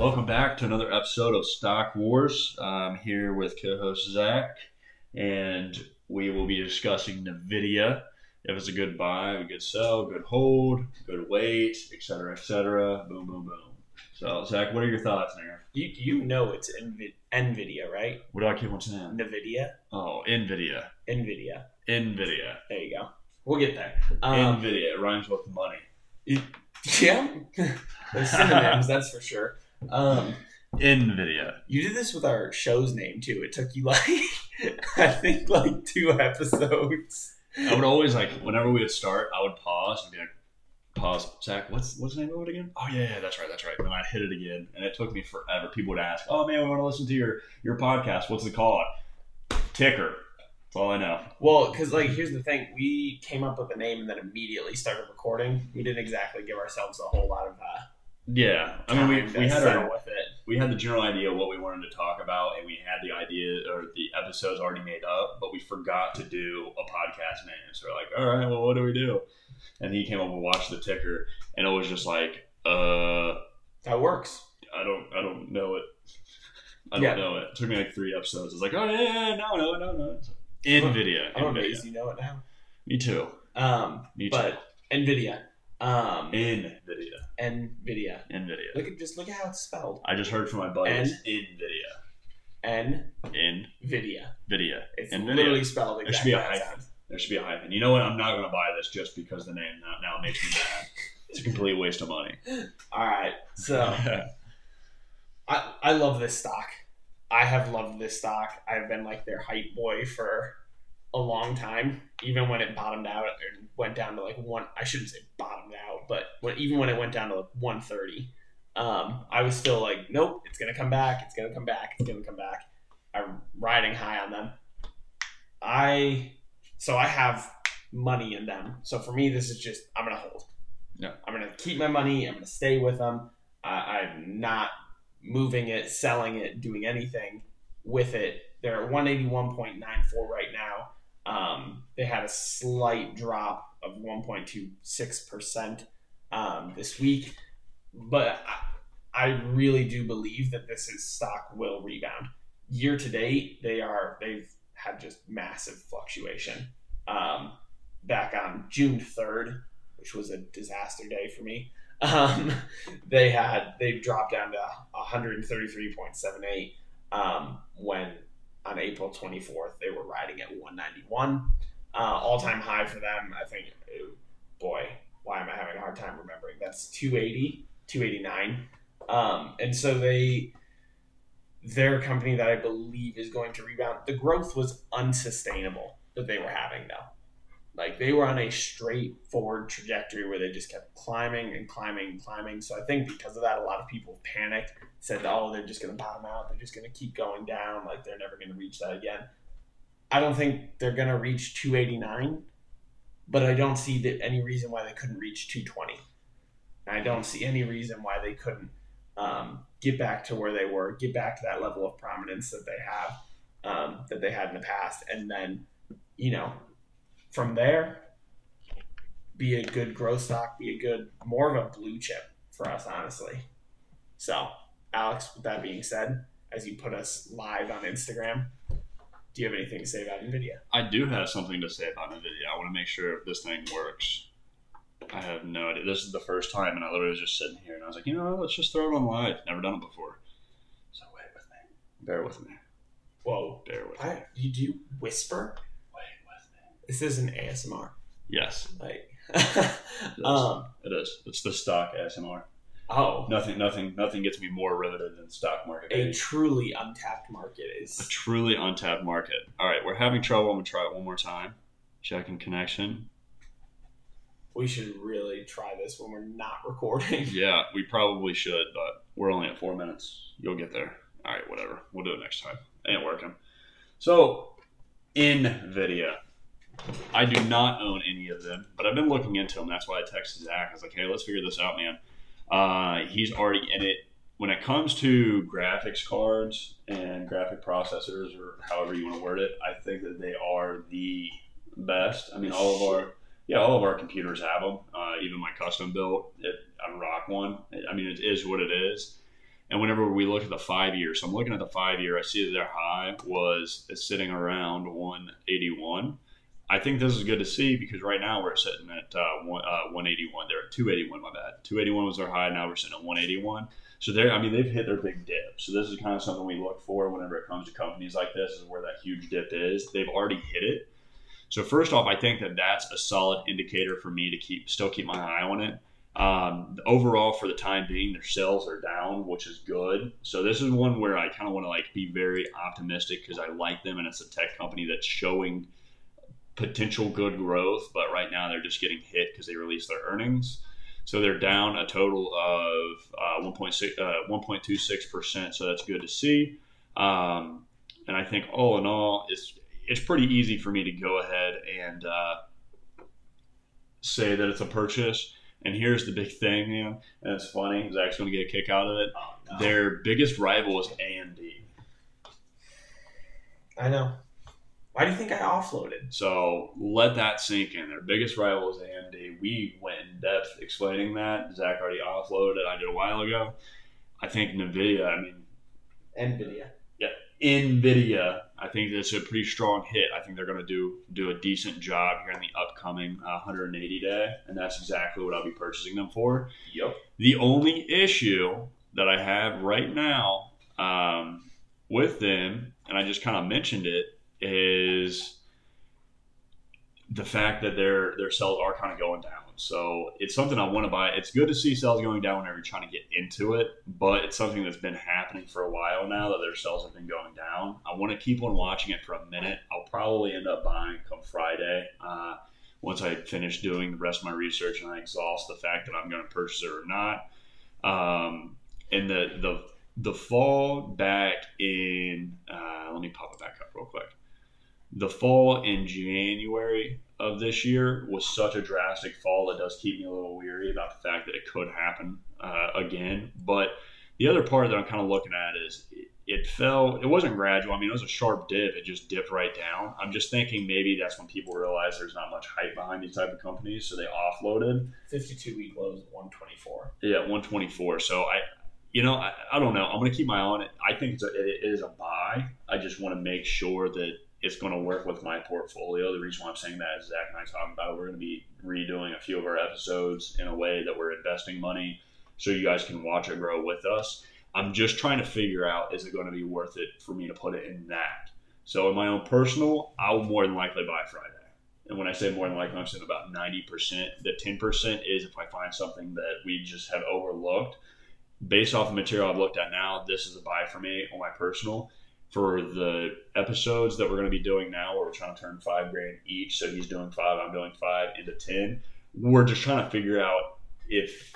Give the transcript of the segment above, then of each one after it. Welcome back to another episode of Stock Wars. I'm here with co-host Zach, and we will be discussing NVIDIA. If it's a good buy, a good sell, good hold, good wait, et cetera, boom, boom, boom. So, Zach, what are your thoughts there? You know it's NVIDIA, right? What do I keep on saying? NVIDIA. Oh, NVIDIA. There you go. We'll get there. NVIDIA. It rhymes with money. Yeah. There's synonyms, that's for sure. NVIDIA. You did this with our show's name, too. It took you, I think 2 episodes. I would always, whenever we would start, I would pause and be like, pause, Zach, what's the name of it again? Oh, yeah, that's right. And I'd hit it again, and it took me forever. People would ask, oh, man, we want to listen to your podcast. What's it called? Ticker. That's all I know. Well, because, here's the thing. We came up with a name and then immediately started recording. We didn't exactly give ourselves a whole lot of yeah. I mean, we had we had the general idea of what we wanted to talk about, and we had the idea or the episodes already made up, but we forgot to do a podcast name. So we're like, all right, well, what do we do? And he came over and watched the ticker, and it was just like, that works. I don't know it. I don't know it. It took me 3 episodes. I was like, oh yeah, no. It's NVIDIA. I'm amazed you know it now. Me too. But NVIDIA. NVIDIA. Look at how it's spelled. I just heard from my buddy. NVIDIA. It's NVIDIA. Literally spelled exactly. There should be a hyphen. You know what? I'm not going to buy this just because the name now makes me mad. It's a complete waste of money. All right. So I love this stock. I have loved this stock. I've been their hype boy for a long time, even when it bottomed out and went down to one. I shouldn't say bottomed out, but even when it went down to 130, I was still nope, it's going to come back. It's going to come back. It's going to come back. I'm riding high on them. So I have money in them. So for me, this is just, I'm going to hold. Yeah. I'm going to keep my money. I'm going to stay with them. I'm not moving it, selling it, doing anything with it. They're at 181.94 right now. They had a slight drop of 1.26% this week. But I really do believe that this stock will rebound. Year to date, they've had just massive fluctuation. Back on June 3rd, which was a disaster day for me, they've dropped down to 133.78 when on April 24th they were riding at 191. All-time high for them, I think. Boy, why am I having a hard time remembering? That's 289. And so they're a company that I believe is going to rebound. The growth was unsustainable that they were having, though. They were on a straightforward trajectory where they just kept climbing. So I think because of that, a lot of people panicked, said, oh, they're just going to bottom out. They're just going to keep going down. They're never going to reach that again. I don't think they're going to reach 289, but I don't see any reason why they couldn't reach 220. I don't see any reason why they couldn't get back to where they were, get back to that level of prominence that they have, that they had in the past. And then, from there, be a good growth stock, more of a blue chip for us, honestly. So, Alex, with that being said, as you put us live on Instagram, do you have anything to say about NVIDIA? I do have something to say about NVIDIA. I want to make sure this thing works. I have no idea. This is the first time, and I literally was just sitting here, and I was like, let's just throw it on live. Never done it before. So, wait with me. Bear with me. Whoa. Bear with me. You do whisper? This is an ASMR. Yes. It is. It's the stock ASMR. Oh. Nothing gets me more riveted than stock market. A truly untapped market is. A truly untapped market. All right, we're having trouble. I'm going to try it one more time. Checking connection. We should really try this when we're not recording. Yeah, we probably should, but we're only at 4 minutes. You'll get there. All right, whatever. We'll do it next time. Ain't working. So, NVIDIA. I do not own any of them, but I've been looking into them. That's why I texted Zach. I was like, hey, let's figure this out, man. He's already in it. When it comes to graphics cards and graphic processors, or however you want to word it, I think that they are the best. I mean, all of our computers have them. Even my custom built, I rock one. I mean, it is what it is. And whenever we look at the 5 year, so I'm looking at the 5 year, I see that their high was sitting around 181. I think this is good to see because right now we're sitting at 181. They're at 281, my bad. 281 was their high. Now we're sitting at 181. So they've hit their big dip. So this is kind of something we look for whenever it comes to companies like this, is where that huge dip is. They've already hit it. So first off, I think that that's a solid indicator for me to keep my eye on it. Overall, for the time being, their sales are down, which is good. So this is one where I kind of want to be very optimistic because I like them, and it's a tech company that's showing potential good growth, but right now they're just getting hit because they released their earnings. So they're down a total of 1.26%. So that's good to see. And I think all in all, it's pretty easy for me to go ahead and say that it's a purchase. And here's the big thing, man, and it's funny. Zach's going to get a kick out of it. Oh, no. Their biggest rival is AMD. I know. Why do you think I offloaded? So let that sink in. Their biggest rival is AMD. We went in depth explaining that. Zach already offloaded. I did a while ago. I think NVIDIA. Yeah, NVIDIA. I think that's a pretty strong hit. I think they're going to do a decent job here in the upcoming 180-day, and that's exactly what I'll be purchasing them for. Yep. The only issue that I have right now with them, and I just kind of mentioned it, is the fact that their sales are kind of going down. So it's something I want to buy. It's good to see sales going down whenever you're trying to get into it, but it's something that's been happening for a while now that their sales have been going down. I want to keep on watching it for a minute. I'll probably end up buying come Friday once I finish doing the rest of my research and I exhaust the fact that I'm going to purchase it or not. And the fall back in let me pop it back up real quick. The fall in January of this year was such a drastic fall. It does keep me a little weary about the fact that it could happen again. But the other part that I'm kind of looking at is it fell. It wasn't gradual. It was a sharp dip. It just dipped right down. I'm just thinking maybe that's when people realize there's not much hype behind these type of companies, so they offloaded. 52-week lows at 124. Yeah, 124. So I don't know. I'm going to keep my eye on it. I think it is a buy. I just want to make sure that it's going to work with my portfolio. The reason why I'm saying that is Zach and I talking about it. We're going to be redoing a few of our episodes in a way that we're investing money so you guys can watch it grow with us. I'm just trying to figure out, is it going to be worth it for me to put it in that? So in my own personal, I'll more than likely buy Friday. And when I say more than likely, I'm saying about 90%. The 10% is if I find something that we just have overlooked. Based off the material I've looked at now, this is a buy for me on my personal. For the episodes that we're going to be doing now, where we're trying to turn $5,000 each, so he's doing 5, I'm doing 5, into 10, we're just trying to figure out if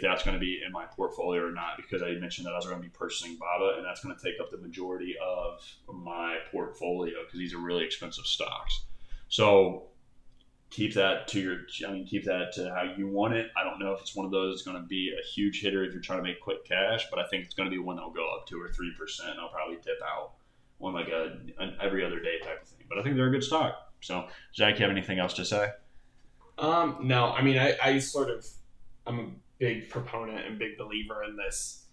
that's going to be in my portfolio or not, because I mentioned that I was going to be purchasing BABA, and that's going to take up the majority of my portfolio because these are really expensive stocks. So keep that to how you want it. I don't know if it's one of those that's going to be a huge hitter if you're trying to make quick cash, but I think it's going to be one that will go up 2 or 3%. And I'll probably dip out on an every other day type of thing. But I think they're a good stock. So, Zach, you have anything else to say? No. I'm a big proponent and big believer in this.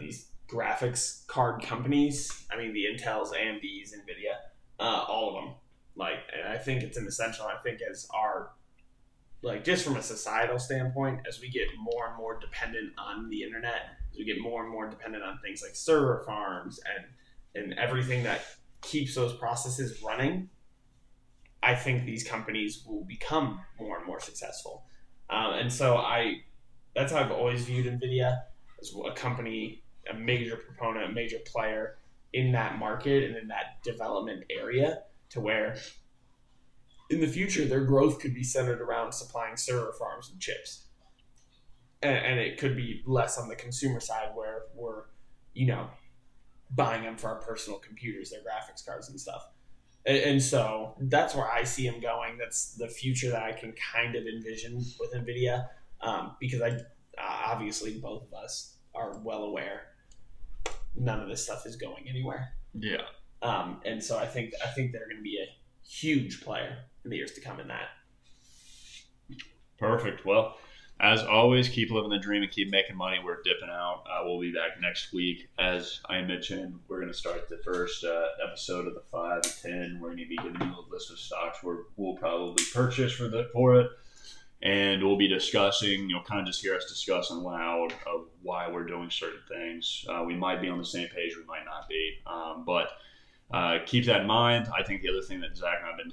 These graphics card companies, the Intels, AMDs, NVIDIA, all of them. I think it's an essential. I think as our, just from a societal standpoint, as we get more and more dependent on the internet, as we get more and more dependent on things like server farms and everything that keeps those processes running, I think these companies will become more and more successful. That's how I've always viewed NVIDIA, as a company, a major proponent, a major player in that market and in that development area, to where in the future their growth could be centered around supplying server farms and chips. And it could be less on the consumer side where we're, buying them for our personal computers, their graphics cards and stuff. And so that's where I see them going. That's the future that I can kind of envision with NVIDIA, because obviously both of us are well aware none of this stuff is going anywhere. Yeah. And so I think they're going to be a huge player in the years to come in that. Perfect. Well, As always, keep living the dream and keep making money. We're dipping out. We'll be back next week. As I mentioned, we're going to start the first episode of the 5 to 10. We're going to be giving you a list of stocks we'll probably purchase for it. And we'll be discussing, you'll kind of just hear us discuss aloud of why we're doing certain things. We might be on the same page. We might not be. But keep that in mind. I think the other thing that Zach and I have been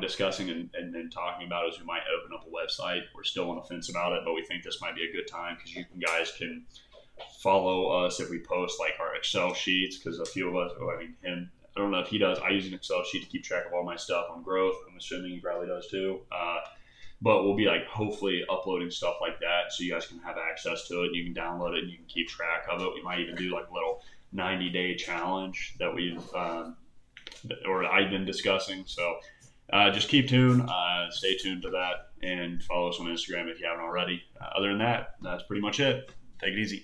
discussing and talking about is we might open up a website. We're still on the fence about it, but we think this might be a good time because you guys can follow us if we post like our Excel sheets, because a few of us, I don't know if he does. I use an Excel sheet to keep track of all my stuff on growth. I'm assuming he probably does too. But we'll be like hopefully uploading stuff like that so you guys can have access to it. You can download it and you can keep track of it. We might even do like a little 90-day challenge that we've or I've been discussing. So just keep tuned. Stay tuned to that and follow us on Instagram if you haven't already. Other than that, that's pretty much it. Take it easy.